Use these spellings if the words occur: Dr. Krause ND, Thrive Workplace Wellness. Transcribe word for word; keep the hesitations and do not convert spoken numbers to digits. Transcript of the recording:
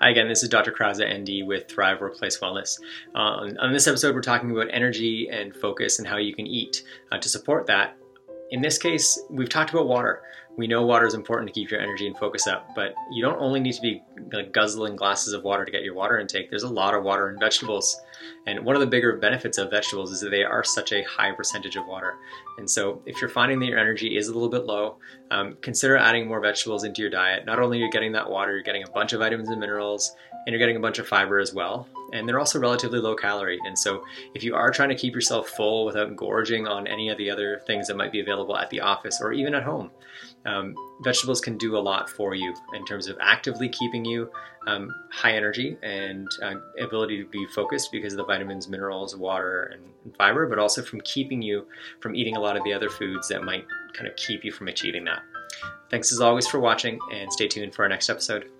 Hi again, this is Doctor Krause N D with Thrive Workplace Wellness. Uh, on, on this episode, we're talking about energy and focus and how you can eat uh, to support that. In this case, we've talked about water. We know water is important to keep your energy and focus up, but you don't only need to be like, guzzling glasses of water to get your water intake. There's a lot of water in vegetables. And one of the bigger benefits of vegetables is that they are such a high percentage of water. And so if you're finding that your energy is a little bit low, um, consider adding more vegetables into your diet. Not only are you getting that water, you're getting a bunch of vitamins and minerals, and you're getting a bunch of fiber as well. And they're also relatively low calorie. And so if you are trying to keep yourself full without gorging on any of the other things that might be available at the office or even at home, um, vegetables can do a lot for you in terms of actively keeping you um, high energy and uh, ability to be focused because of the vitamins, minerals, water, and, and fiber, but also from keeping you from eating a lot of the other foods that might kind of keep you from achieving that. Thanks as always for watching, and stay tuned for our next episode.